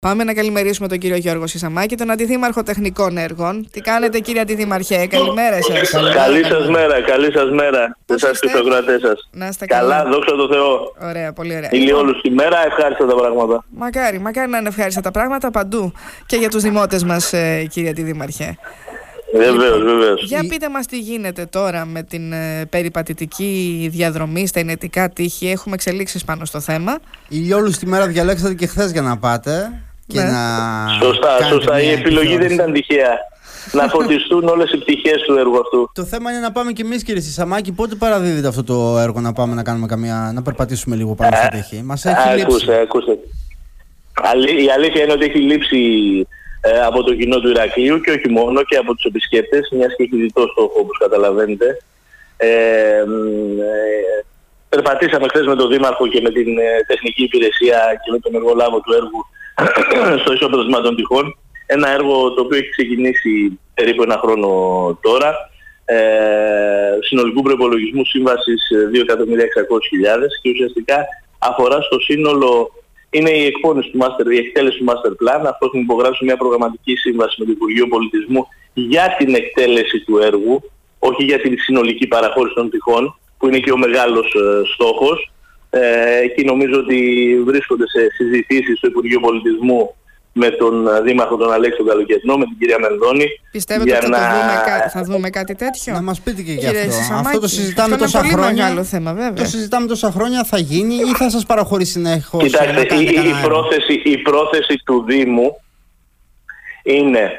Πάμε να καλημερίσουμε τον κύριο Γιώργο Σισαμάκη, τον Αντιδήμαρχο Τεχνικών Έργων. Τι κάνετε, κύριε Αντιδήμαρχε, καλημέρα σας. Καλή σας μέρα, καλή σας μέρα. Εσάς και στους ακροατές σας. Να είστε καλά. Καλά, δόξα τω Θεώ. Ωραία, πολύ ωραία. Είναι όλους τη μέρα ευχάριστα τα πράγματα. Μακάρι να είναι ευχάριστα τα πράγματα παντού και για τους δημότες μας, κύριε Αντιδήμαρχε. Βεβαίως. Για πείτε μας τι γίνεται τώρα με την περιπατητική διαδρομή στα Ινετικά Τείχη. Έχουμε εξελίξεις πάνω στο θέμα. Ηλιόλουστη μέρα διαλέξατε και χθες για να πάτε. Και να... Σωστά. Η επιλογή δεν ήταν τυχαία. Να φωτιστούν όλες οι πτυχές του έργου αυτού. Το θέμα είναι να πάμε κι εμείς, κύριε Σισαμάκη. Πότε παραδίδεται αυτό το έργο να πάμε να κάνουμε καμία... να περπατήσουμε λίγο πάνω στο τείχη? Μας έχει λείψει. Ακούστε. Η αλήθεια είναι ότι έχει λείψει από το κοινό του Ηρακλείου και όχι μόνο, και από τους επισκέπτες, μιας και έχει διτό στόχο, όπως καταλαβαίνετε. Περπατήσαμε χθες με τον Δήμαρχο και με την τεχνική υπηρεσία και με τον εργολάβο του έργου στο ισόπεδο Σμάτων Τυχών. Ένα έργο το οποίο έχει ξεκινήσει περίπου ένα χρόνο τώρα, συνολικού προϋπολογισμού σύμβασης 2.600.000 και ουσιαστικά αφορά στο σύνολο, είναι η εκπόνηση του master, η εκτέλεση του master plan. Αυτό έχουμε υπογράψει μια προγραμματική σύμβαση με το Υπουργείο Πολιτισμού για την εκτέλεση του έργου, όχι για την συνολική παραχώρηση των τυχών, που είναι και ο μεγάλος στόχος. Εκεί νομίζω ότι βρίσκονται σε συζητήσεις στο Υπουργείο Πολιτισμού με τον Δήμαρχο τον Αλέξη Καλοκαιρινό, με την κυρία Μενδώνη. Πιστεύετε ότι θα δούμε κάτι τέτοιο? Να μας πείτε και για αυτό. Σισαμάκη, αυτό το συζητάμε τόσα χρόνια. Θέμα, το συζητάμε τόσα χρόνια, θα γίνει ή θα σας παραχωρήσει συνέχως? Κοιτάξτε, η πρόθεση του Δήμου είναι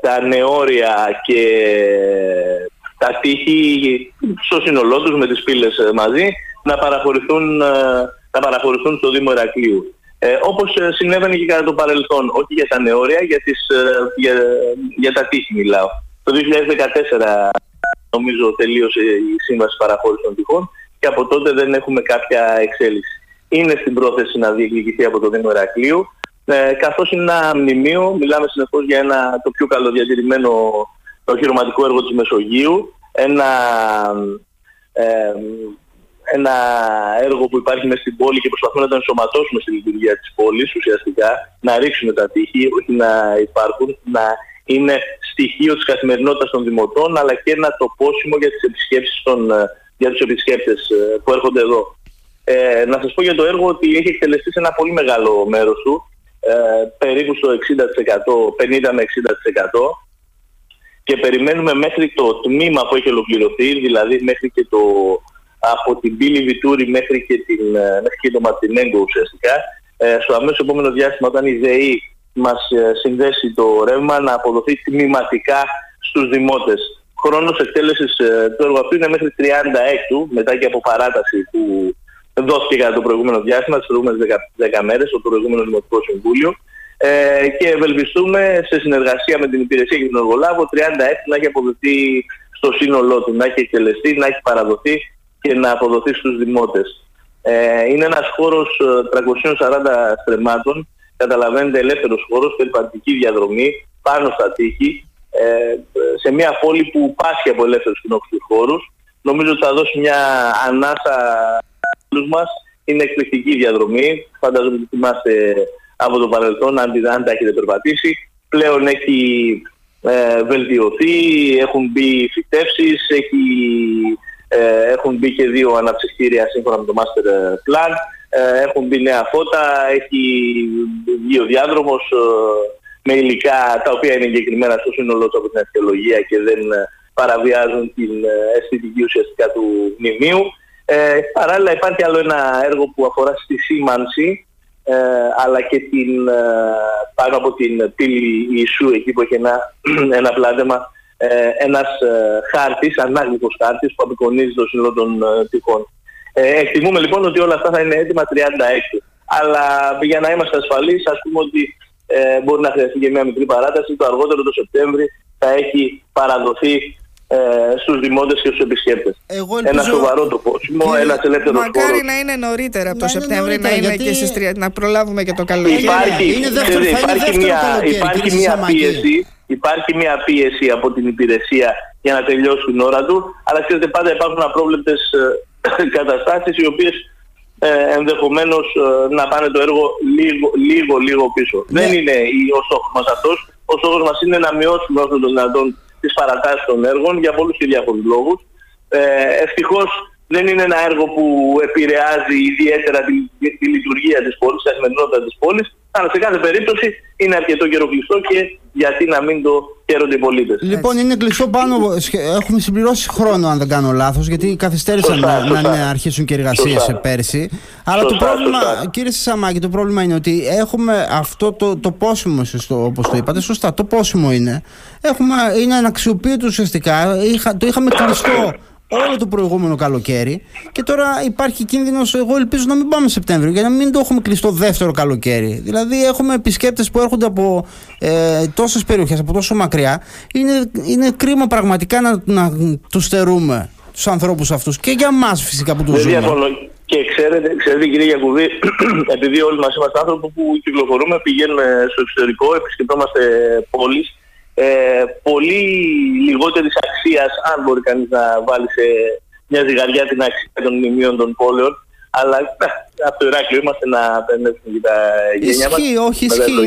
τα νεόρια και τα τείχη στο σύνολό τους με τις πύλες μαζί να παραχωρηθούν στο Δήμο Ηρακλείου. Όπως συνέβαινε και κατά το παρελθόν, όχι για τα νεόρια, για τα τείχη μιλάω. Το 2014 νομίζω τελείωσε η σύμβαση παραχώρηση των τείχων και από τότε δεν έχουμε κάποια εξέλιξη. Είναι στην πρόθεση να διεκδικηθεί από το Δήμο Ηρακλείου, καθώς είναι ένα μνημείο, μιλάμε συνεχώς για ένα το πιο καλοδιατηρημένο οχυρωματικό έργο της Μεσογείου, ένα έργο που υπάρχει μες στην πόλη και προσπαθούμε να το ενσωματώσουμε στη λειτουργία της πόλης ουσιαστικά, να ρίξουμε τα τείχη, όχι να υπάρχουν, να είναι στοιχείο της καθημερινότητας των δημοτών, αλλά και ένα τοπόσιμο για τους επισκέπτες που έρχονται εδώ. Να σας πω για το έργο ότι έχει εκτελεστεί σε ένα πολύ μεγάλο μέρος του, περίπου στο 60%, 50 με 60%, και περιμένουμε μέχρι το τμήμα που έχει ολοκληρωθεί, δηλαδή μέχρι και το... από την πύλη Βιτούρη μέχρι και το Μαρτινέγκο ουσιαστικά, στο αμέσως επόμενο διάστημα, όταν η ΔΕΗ μας συνδέσει το ρεύμα, να αποδοθεί τμηματικά στους δημότες. Χρόνος εκτέλεσης του έργου αυτού είναι μέχρι 36, μετά και από παράταση που δόθηκε κατά το προηγούμενο διάστημα, τις προηγούμενες 10 μέρες, στο προηγούμενο Δημοτικό Συμβούλιο, και ευελπιστούμε σε συνεργασία με την υπηρεσία και τον εργολάβο 36 να έχει αποδοθεί στο σύνολό του, να έχει εκτελεστεί, να έχει παραδοθεί και να αποδοθεί στους δημότες. Είναι ένας χώρος 340 στρεμμάτων, καταλαβαίνετε, ελεύθερος χώρος, περιπατητική διαδρομή, πάνω στα τείχη, σε μια πόλη που πάσχει από ελεύθερους κοινόχρηστους χώρους. Νομίζω ότι θα δώσει μια ανάσα στους μας. Είναι εκπληκτική διαδρομή, φαντάζομαι ότι θυμάστε από το παρελθόν, αν τα έχετε περπατήσει. Πλέον έχει βελτιωθεί, έχουν μπει φυτεύσεις, έχουν μπει και 2 αναψυχτήρια σύμφωνα με το master plan, έχουν μπει νέα φώτα, έχει βγει ο διάδρομος με υλικά τα οποία είναι εγκεκριμένα στο σύνολό του από την αρχαιολογία και δεν παραβιάζουν την αισθητική ουσιαστικά του μνημείου. Παράλληλα υπάρχει άλλο ένα έργο που αφορά στη σήμανση, αλλά και πάνω από την πύλη Ιησού, εκεί που έχει ένα πλάτεμα, ένας χάρτης, ανάγλυφος χάρτης που απεικονίζει το σύνολο των τυχών. Εκτιμούμε λοιπόν ότι όλα αυτά θα είναι έτοιμα 36. Αλλά για να είμαστε ασφαλείς, ας πούμε ότι μπορεί να χρειαστεί και μια μικρή παράταση. Το αργότερο το Σεπτέμβρη θα έχει παραδοθεί στους δημότες και στους επισκέπτες. Ένα σοβαρό τοπόσιμο, ένας ελεύθερος χώρος. Μακάρι να είναι νωρίτερα από το Σεπτέμβρη, να είναι και στις 30, να προλάβουμε και το καλοκαίρι. Υπάρχει μια πίεση από την υπηρεσία για να τελειώσει την ώρα του, αλλά ξέρετε, πάντα υπάρχουν απρόβλεπτες καταστάσεις οι οποίες ενδεχομένως να πάνε το έργο λίγο πίσω. Ναι. Δεν είναι ο στόχος μας αυτός. Ο στόχος μας είναι να μειώσουμε όσο το δυνατόν τις παρατάσεις των έργων για πολλούς και διάφορους λόγους. Ευτυχώς δεν είναι ένα έργο που επηρεάζει ιδιαίτερα τη λειτουργία της πόλης, τη καθημερινότητα της πόλης, αλλά σε κάθε περίπτωση είναι αρκετό καιρό κλειστό και γιατί να μην το χαίρονται οι πολίτες. Λοιπόν, είναι κλειστό πάνω, έχουμε συμπληρώσει χρόνο, αν δεν κάνω λάθος, γιατί καθυστέρησαν να αρχίσουν και εργασίες πέρσι. Αλλά το πρόβλημα, κύριε Σισαμάκη, το πρόβλημα είναι ότι έχουμε αυτό το πόσιμο, όπως το είπατε, σωστά, το πόσιμο είναι. Είναι αναξιοποιητό ουσιαστικά, το είχαμε κλειστό όλο το προηγούμενο καλοκαίρι και τώρα υπάρχει κίνδυνος, εγώ ελπίζω να μην πάμε Σεπτέμβριο, για να μην το έχουμε κλειστό δεύτερο καλοκαίρι. Δηλαδή έχουμε επισκέπτες που έρχονται από τόσες περιοχές, από τόσο μακριά. Είναι κρίμα πραγματικά να τους στερούμε τους ανθρώπους αυτούς και για μας φυσικά που τους ζούμε. Και ξέρετε κύριε Γιακουβή, επειδή όλοι μας είμαστε άνθρωποι που κυκλοφορούμε, πηγαίνουμε στο εξωτερικό, επισκεπτόμαστε πόλεις, πολύ λιγότερης αξίας, αν μπορεί κανείς να βάλει σε μια ζυγαριά την αξία των μνημείων των πόλεων, αλλά από το Ηράκλειο είμαστε να περνέψουμε και τα γένια μας. Ισχύει, όχι ισχύει,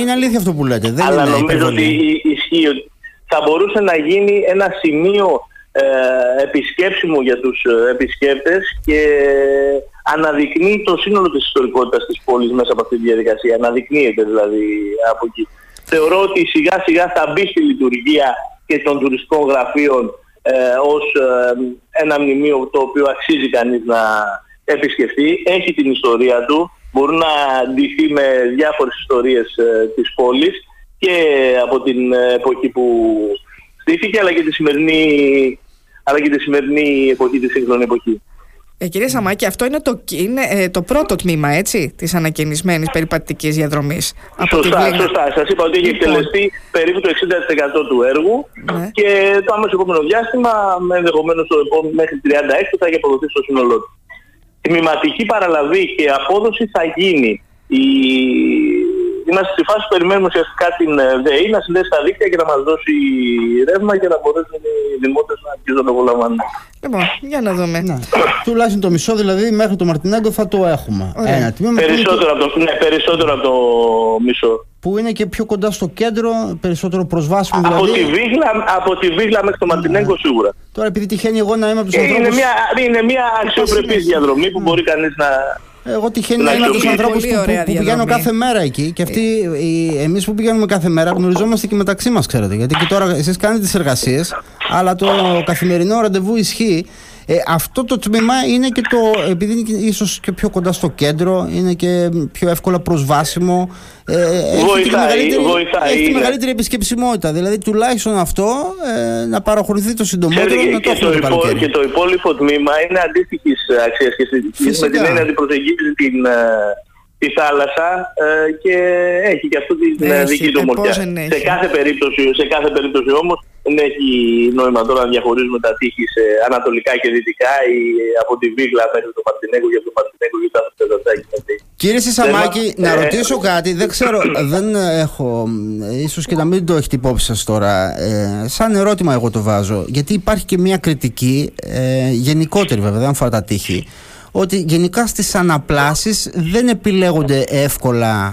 είναι αλήθεια αυτό που λέτε. Δεν αλλά νομίζω ότι ισχύει ότι θα μπορούσε να γίνει ένα σημείο επισκέψιμο για τους επισκέπτες και αναδεικνύει το σύνολο της ιστορικότητας της πόλης μέσα από αυτή τη διαδικασία, αναδεικνύεται δηλαδή από εκεί. Θεωρώ ότι σιγά σιγά θα μπει στη λειτουργία και των τουριστικών γραφείων ως ένα μνημείο το οποίο αξίζει κανείς να επισκεφτεί. Έχει την ιστορία του, μπορεί να ντυθεί με διάφορες ιστορίες της πόλης και από την εποχή που στήθηκε αλλά και τη σημερινή εποχή, τη σύγχρονη εποχή. Κυρία Σαμάκη, αυτό είναι το πρώτο τμήμα, έτσι, της ανακαινισμένης περιπατητικής διαδρομής. Σωστά. Σας είπα ότι έχει εκτελεστεί περίπου το 60% του έργου και το άμεσο επόμενο διάστημα, ενδεχομένως μέχρι 36, θα έχει αποδοθεί στο σύνολό του. Τμηματική παραλαβή και απόδοση θα γίνει. Είμαστε στη φάση που περιμένουμε ουσιαστικά την ΔΕΗ να συνδέσει τα δίκτυα και να μας δώσει ρεύμα για να μπορέσουν οι δημότες να αρχίζουν να απολαμβάνουν. Λοιπόν, για να δούμε. Ναι. Τουλάχιστον το μισό, δηλαδή μέχρι το Μαρτινέγκο θα το έχουμε. Ένα τμήμα περισσότερο από το μισό. Που είναι και πιο κοντά στο κέντρο, περισσότερο προσβάσιμο. Από τη Βίγλα μέχρι το Μαρτινέγκο σίγουρα. Τώρα επειδή τυχαίνει εγώ να είμαι από τους ανθρώπους. Είναι μια αξιοπρεπής διαδρομή που μπορεί κανείς να. Εγώ τυχαίνει να είμαι από τους ανθρώπους που πηγαίνω κάθε μέρα εκεί και αυτοί, εμείς που πηγαίνουμε κάθε μέρα γνωριζόμαστε και μεταξύ μας, ξέρετε. Γιατί και τώρα εσείς κάνετε τις εργασίες, αλλά το καθημερινό ραντεβού ισχύει. Αυτό το τμήμα είναι και επειδή είναι ίσως και πιο κοντά στο κέντρο, είναι και πιο εύκολα προσβάσιμο. Έχει τη μεγαλύτερη επισκεψιμότητα. Δηλαδή τουλάχιστον αυτό να παραχωρηθεί το συντομότερο να το έχουμε το καλοκαίρι. Και το υπόλοιπο τμήμα είναι αντίστοιχης αξίας και συντηρητικής, με την έννοια ότι προσεγγίζει τη θάλασσα και έχει και αυτό την δική του ομορφιά. Σε κάθε περίπτωση όμως δεν έχει νόημα τώρα να διαχωρίζουμε τα τείχη σε ανατολικά και δυτικά ή από τη Βίγλα μέχρι το Μαρτινέγκο και από το Μαρτινέγκο και τα Πετροτάκια. Κύριε Σισαμάκη, να ρωτήσω κάτι, δεν ξέρω, δεν έχω, ίσως και να μην το έχετε υπόψη σας τώρα, σαν ερώτημα εγώ το βάζω, γιατί υπάρχει και μια κριτική, γενικότερη βέβαια, δεν αφορά τα τείχη, ότι γενικά στις αναπλάσεις δεν επιλέγονται εύκολα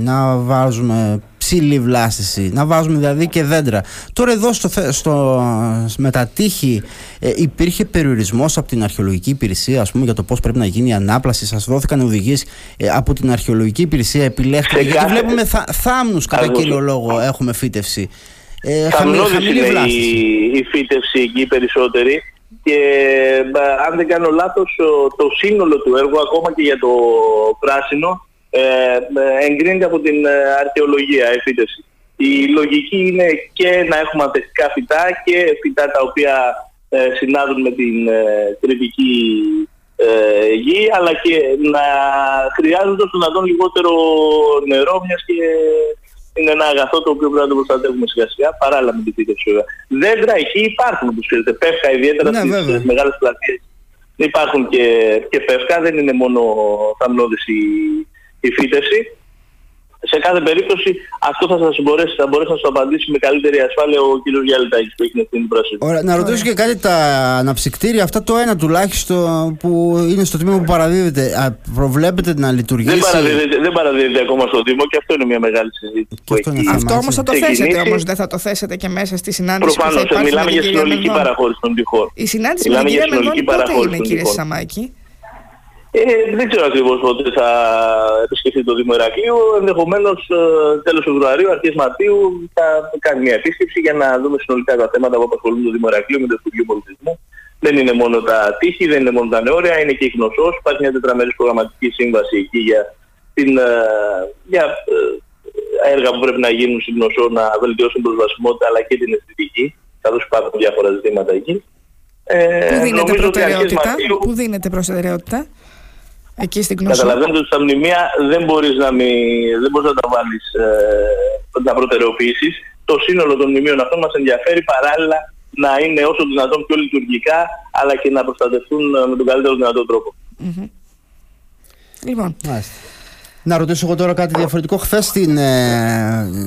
να βάζουμε ψηλή βλάστηση, να βάζουμε δηλαδή και δέντρα. Τώρα εδώ με τα τείχη υπήρχε περιορισμός από την αρχαιολογική υπηρεσία, ας πούμε, για το πώς πρέπει να γίνει η ανάπλαση. Σας δόθηκαν οδηγίες από την αρχαιολογική υπηρεσία, επιλέχθηκε. Γιατί βλέπουμε θάμνους κατά κύριο λόγο έχουμε φύτευση. Θαμνώδης είναι η φύτευση εκεί περισσότερη. Και αν δεν κάνω λάθος, το σύνολο του έργου, ακόμα και για το πράσινο, εγκρίνεται από την αρχαιολογία εφύτευση. Η λογική είναι και να έχουμε ανθεκτικά φυτά και φυτά τα οποία συνάδουν με την κρητική γη, αλλά και να χρειάζονται όσο δυνατόν λιγότερο νερό, μιας και είναι ένα αγαθό το οποίο πρέπει να το προστατεύουμε σιγά σιγά, παράλληλα με τη φύτευση. Δέντρα εκεί υπάρχουν, όπως ξέρετε, πέφκα ιδιαίτερα στις μεγάλες πλατείες. Υπάρχουν και πέφκα, δεν είναι μόνο θαμνώδης η φύτευση. σε κάθε περίπτωση αυτό θα σας μπορέσει, θα μπορέσει να σου απαντήσει με καλύτερη ασφάλεια ο κ. Γιαλιτάκης που έχει την πράσινη. Ωραία, να ρωτήσω και κάτι τα αναψυκτήρια, αυτά το ένα τουλάχιστον που είναι στο τμήμα που παραδίδεται, προβλέπετε να λειτουργήσει? Δεν παραδίδεται ακόμα στο Δήμο και αυτό είναι μια μεγάλη συζήτηση. Αυτό όμως θα το θέσετε, όμως δεν θα το θέσετε και μέσα στη συνάντηση? Προφανώς, μιλάμε για συνολική παραχώρηση των τυχών. Η συνάντηση με την κυρία Μενώνη πότε είναι, κύριε Σαμάκη? Δεν ξέρω ακριβώς πότε θα επισκεφθεί το Δήμο Ηρακλείου. Ενδεχομένως τέλος Φεβρουαρίου, αρχές Μαρτίου θα κάνει μια επίσκεψη για να δούμε συνολικά τα θέματα που απασχολούν το Δήμο Ηρακλείου με το Υπουργείο Πολιτισμού. Δεν είναι μόνο τα τείχη, δεν είναι μόνο τα νεόρια, είναι και η Κνωσός. Υπάρχει μια τετραμερής προγραμματική σύμβαση εκεί για έργα που πρέπει να γίνουν στην Κνωσό να βελτιώσουν την προσβασιμότητα αλλά και την αισθητική, καθώς υπάρχουν διάφορα ζητήματα εκεί. Πού δίνεται προτεραιότητα? Καταλαβαίνετε ότι στα μνημεία δεν μπορείς να τα βάλεις, να προτεραιοποιήσεις. Το σύνολο των μνημείων αυτών μας ενδιαφέρει παράλληλα να είναι όσο δυνατόν πιο λειτουργικά αλλά και να προστατευτούν με τον καλύτερο δυνατό τρόπο. Mm-hmm. Λοιπόν, να ρωτήσω εγώ τώρα κάτι διαφορετικό. Χθες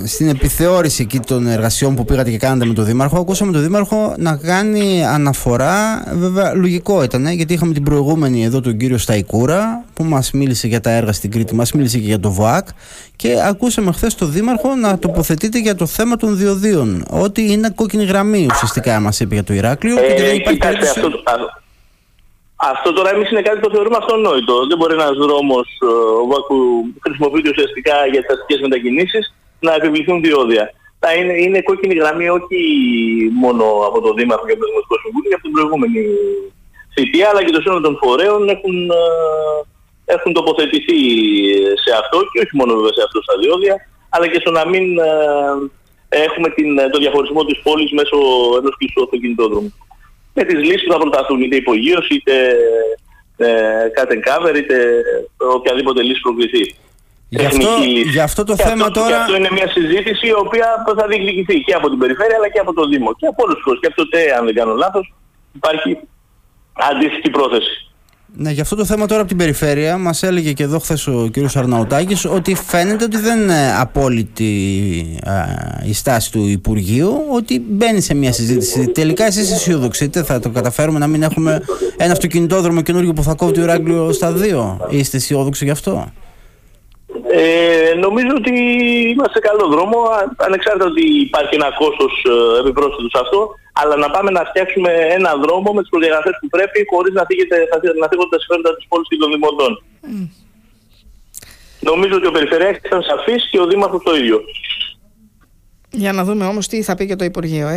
στην επιθεώρηση εκεί των εργασιών που πήγατε και κάνατε με τον Δήμαρχο, ακούσαμε τον Δήμαρχο να κάνει αναφορά, βέβαια λογικό ήταν, γιατί είχαμε την προηγούμενη εδώ τον κύριο Σταϊκούρα που μας μίλησε για τα έργα στην Κρήτη, μας μίλησε και για το ΒΟΑΚ και ακούσαμε χθες τον Δήμαρχο να τοποθετείται για το θέμα των διοδίων, ότι είναι κόκκινη γραμμή ουσιαστικά, μας είπε για το Ηράκλειο. Αυτό τώρα εμείς είναι κάτι που το θεωρούμε αυτονόητο. Δεν μπορεί ένας δρόμος που χρησιμοποιείται ουσιαστικά για τις αστικές μετακινήσεις να επιβληθούν διόδια. Είναι κόκκινη γραμμή όχι μόνο από το Δήμαρχο και από το Δημοτικό Συμβούλιο, από την προηγούμενη θητεία, αλλά και το σύνολο των φορέων έχουν τοποθετηθεί σε αυτό και όχι μόνο βέβαια σε αυτό στα διόδια, αλλά και στο να μην έχουμε το διαχωρισμό της πόλης μέσω ενός κλειστού αυτοκινητόδρομου. Με τις λύσεις που θα προταθούν, είτε υπογείωση, είτε cut and cover, είτε οποιαδήποτε λύση προκληθεί. Γι' αυτό το θέμα αυτό, τώρα... Και αυτό είναι μια συζήτηση η οποία θα διεκδικηθεί και από την περιφέρεια αλλά και από το Δήμο και από όλους τους κόσμους. Και αυτό αν δεν κάνω λάθος, υπάρχει αντίστοιχη πρόθεση. Ναι, γι' αυτό το θέμα τώρα από την περιφέρεια μας έλεγε και εδώ χθες ο κ. Αρναουτάκης ότι φαίνεται ότι δεν είναι απόλυτη η στάση του Υπουργείου, ότι μπαίνει σε μια συζήτηση. Τελικά εσείς αισιοδοξείτε, θα το καταφέρουμε να μην έχουμε ένα αυτοκινητόδρομο καινούργιο που θα κόβει το Ηράκλειο στα δύο? Είστε αισιοδόξοι γι' αυτό? Νομίζω ότι είμαστε σε καλό δρόμο, ανεξάρτητα ότι υπάρχει ένα κόστος επιπρόσθετο σε αυτό, αλλά να πάμε να φτιάξουμε ένα δρόμο με τις προδιαγραφές που πρέπει, χωρίς να θίγονται τα συμφέροντα της πόλης και των δημοτών. Mm. Νομίζω ότι ο Περιφερειάρχης ήταν σαφής και ο Δήμαρχος το ίδιο. Για να δούμε όμως τι θα πει και το Υπουργείο,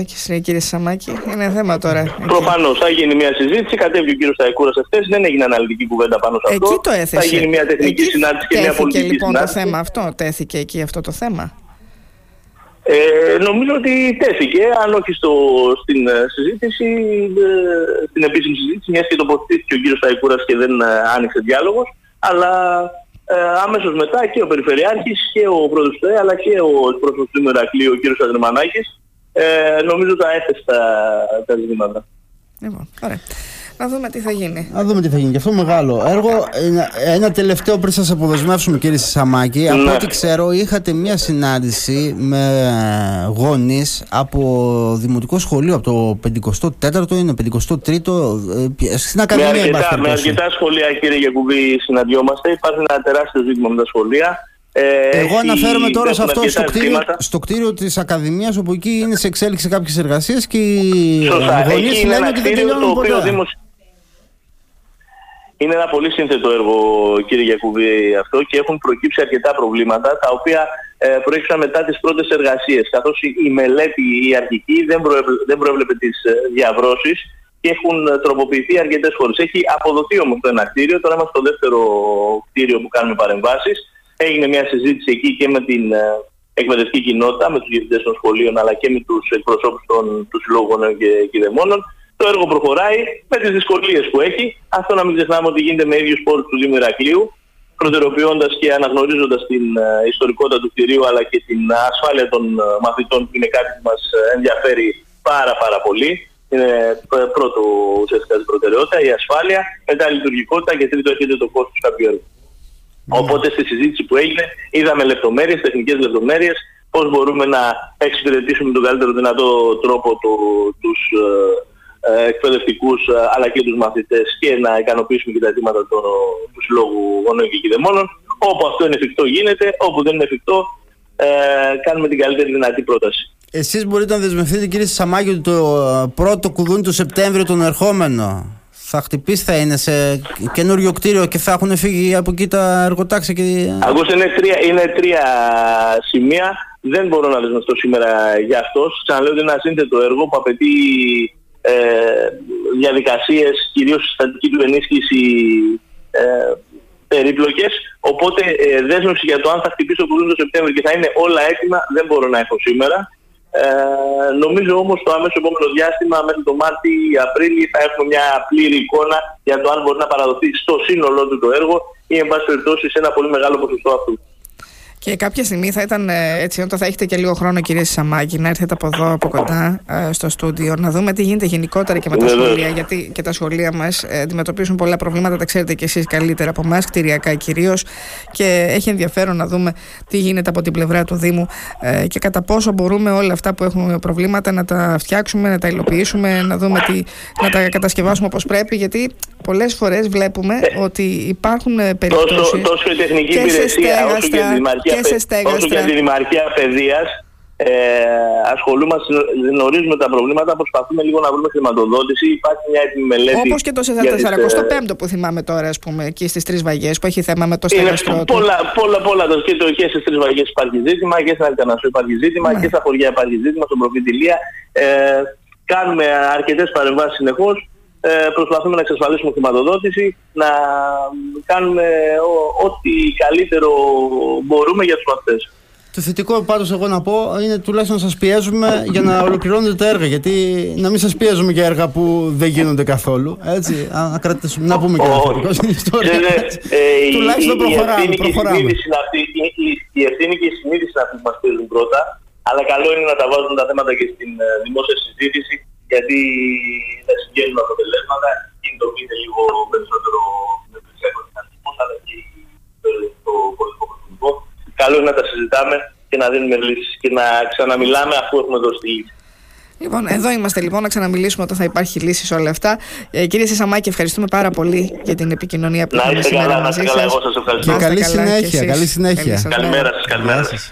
κύριε Σαμάκη. Είναι θέμα τώρα. Προφανώς θα γίνει μια συζήτηση. Κατέβηκε ο κύριος Σταϊκούρας εχθές. Δεν έγινε αναλυτική κουβέντα πάνω σε αυτό. Εκεί το έθεσε. Θα γίνει μια τεχνική συνάντηση και μια πολιτική λοιπόν συνάντηση. Το θέμα αυτό τέθηκε εκεί, αυτό το θέμα. Νομίζω ότι τέθηκε, αν όχι στην συζήτηση, στην επίσημη συζήτηση, μιας και τοποθετήθηκε ο κύριος Σταϊκούρας και δεν άνοιξε διάλογος, αλλά... αμέσως μετά και ο Περιφερειάρχης και ο Πρόεδρος του ΕΕ αλλά και ο εκπρόσωπος του Ηρακλείου, ο κ. Αδρεμανάκης, νομίζω τα έθεσε τα ζητήματα. Λοιπόν, ωραία. Να δούμε τι θα γίνει. Και αυτό μεγάλο έργο. Ένα τελευταίο πριν σας αποδεσμεύσουμε, κύριε Σαμάκη. Ναι. Από ό,τι ξέρω, είχατε μια συνάντηση με γονείς από δημοτικό σχολείο, από το 54ο είναι 53ο, στην Ακαδημία. Με αρκετά σχολεία, κύριε Γιακουβή, συναντιόμαστε. Υπάρχει ένα τεράστιο ζήτημα με τα σχολεία. Εγώ αναφέρομαι τώρα σε αυτό στο κτίριο της Ακαδημίας, όπου εκεί είναι σε εξέλιξη κάποιες εργασίες και οι γονείς λένε ότι δεν τελειώνουν ποτέ. Είναι ένα πολύ σύνθετο έργο, κύριε Γιακουβή, αυτό και έχουν προκύψει αρκετά προβλήματα τα οποία προέκυψαν μετά τις πρώτες εργασίες, καθώς η μελέτη η αρχική δεν προέβλεπε τις διαβρώσεις και έχουν τροποποιηθεί αρκετές φορές. Έχει αποδοθεί όμως το ένα κτίριο, τώρα είμαστε στο δεύτερο κτίριο που κάνουμε παρεμβάσεις. Έγινε μια συζήτηση εκεί και με την εκπαιδευτική κοινότητα, με τους διευθυντές των σχολείων αλλά και με τους εκπροσώπους του Συλλόγου Γονέων και Κηδεμόνων. Το έργο προχωράει με τις δυσκολίες που έχει. Αυτό να μην ξεχνάμε ότι γίνεται με ίδιους πόρους του Δήμου Ηρακλείου, προτεραιοποιώντας και αναγνωρίζοντας την ιστορικότητα του κτηρίου αλλά και την ασφάλεια των μαθητών, που είναι κάτι που μας ενδιαφέρει πάρα πολύ. Είναι πρώτο ουσιαστικά προτεραιότητα, η ασφάλεια, μετά η λειτουργικότητα και τρίτο έχετε το κόστος κάποιου έργου. Οπότε στη συζήτηση που έγινε είδαμε λεπτομέρειες, τεχνικές λεπτομέρειες, πώς μπορούμε να εξυπηρετήσουμε με τον καλύτερο δυνατό τρόπο τους εκπαιδευτικούς αλλά και τους μαθητές και να ικανοποιήσουμε και τα αιτήματα του Συλλόγου Γονέων και Κηδεμόνων. Όπου αυτό είναι εφικτό γίνεται, όπου δεν είναι εφικτό κάνουμε την καλύτερη δυνατή πρόταση. Εσείς μπορείτε να δεσμευτείτε, κύριε Σαμάκη, ότι το πρώτο κουδούνι του Σεπτέμβριου τον ερχόμενο θα χτυπήσει, θα είναι σε καινούριο κτίριο και θα έχουν φύγει από εκεί τα εργοτάξια και... Ακούστε, είναι τρία σημεία. Δεν μπορώ να δεσμευτώ σήμερα για αυτό. Ξαναλέω ότι είναι ένα σύνθετο έργο που απαιτεί διαδικασίες, κυρίως στατική του ενίσχυση, περίπλοκες. Οπότε δέσμευση για το αν θα χτυπήσει το κουδούνι το Σεπτέμβριο και θα είναι όλα έτοιμα δεν μπορώ να έχω σήμερα. Νομίζω όμως το αμέσως επόμενο διάστημα μέχρι το Μάρτιο-Απρίλιο θα έχουμε μια πλήρη εικόνα για το αν μπορεί να παραδοθεί στο σύνολό του το έργο ή εν πάση περιπτώσει σε ένα πολύ μεγάλο ποσοστό αυτού. Και κάποια στιγμή θα ήταν έτσι, όταν θα έχετε και λίγο χρόνο, κύριε Σαμάκη, να έρθετε από εδώ από κοντά στο στούντιο, να δούμε τι γίνεται γενικότερα και με τα σχολεία. Γιατί και τα σχολεία μας αντιμετωπίζουν πολλά προβλήματα, τα ξέρετε κι εσείς καλύτερα από εμάς, κτηριακά κυρίως. Και έχει ενδιαφέρον να δούμε τι γίνεται από την πλευρά του Δήμου και κατά πόσο μπορούμε όλα αυτά που έχουμε προβλήματα να τα φτιάξουμε, να τα υλοποιήσουμε, να δούμε να τα κατασκευάσουμε όπως πρέπει. Γιατί πολλές φορές βλέπουμε ότι υπάρχουν περιπτώσεις. Τόσο η τεχνική υπηρεσία όσο και η δημαρχία. Όσο και τη Δημαρχία Παιδείας ασχολούμαστε, γνωρίζουμε τα προβλήματα, προσπαθούμε λίγο να βρούμε χρηματοδότηση. Υπάρχει μια έτοιμη μελέτη. Όπως και το 45ο που θυμάμαι τώρα, ας πούμε, εκεί στις Τρεις Βαγιές που έχει θέμα με το στεγαστρό. Πολλά και στις Τρεις Βαγιές υπάρχει ζήτημα και στην Αλκανασσό υπάρχει ζήτημα και στα χωριά υπάρχει ζήτημα, στον Προφήτη Ηλία. Κάνουμε αρκετές παρεμβάσεις συνεχώς. Προσπαθούμε να εξασφαλίσουμε χρηματοδότηση, να κάνουμε ό,τι καλύτερο μπορούμε για τους μαθητές. Το θετικό πάντως εγώ να πω είναι τουλάχιστον να σας πιέζουμε για να ολοκληρώνετε τα έργα, γιατί να μην σας πιέζουμε για έργα που δεν γίνονται καθόλου, έτσι, να πούμε και ένα στην ιστορία. Τουλάχιστον προχωράμε. Η ευθύνη και η συνείδηση είναι αυτή που μας πιέζουν πρώτα, αλλά καλό είναι να τα βάζουμε τα θέματα και στην δημόσια συζήτηση, γιατί θα συγγένουν αποτελέσματα, κινητοποιείται λίγο περισσότερο με περισσότερο δυνατισμό, αλλά και το πολιτικό προσωπικό. Καλό είναι να τα συζητάμε και να δίνουμε λύσεις και να ξαναμιλάμε αφού έχουμε δώσει τη λύση. Λοιπόν, εδώ είμαστε λοιπόν να ξαναμιλήσουμε όταν θα υπάρχει λύση σε όλα αυτά. Κύριε Σαμάκη, ευχαριστούμε πάρα πολύ για την επικοινωνία που είχαμε σήμερα μαζί σας. Να είστε καλά, εγώ σας ευχαριστώ. Και καλή συνέχεια. Καλημέρα σας.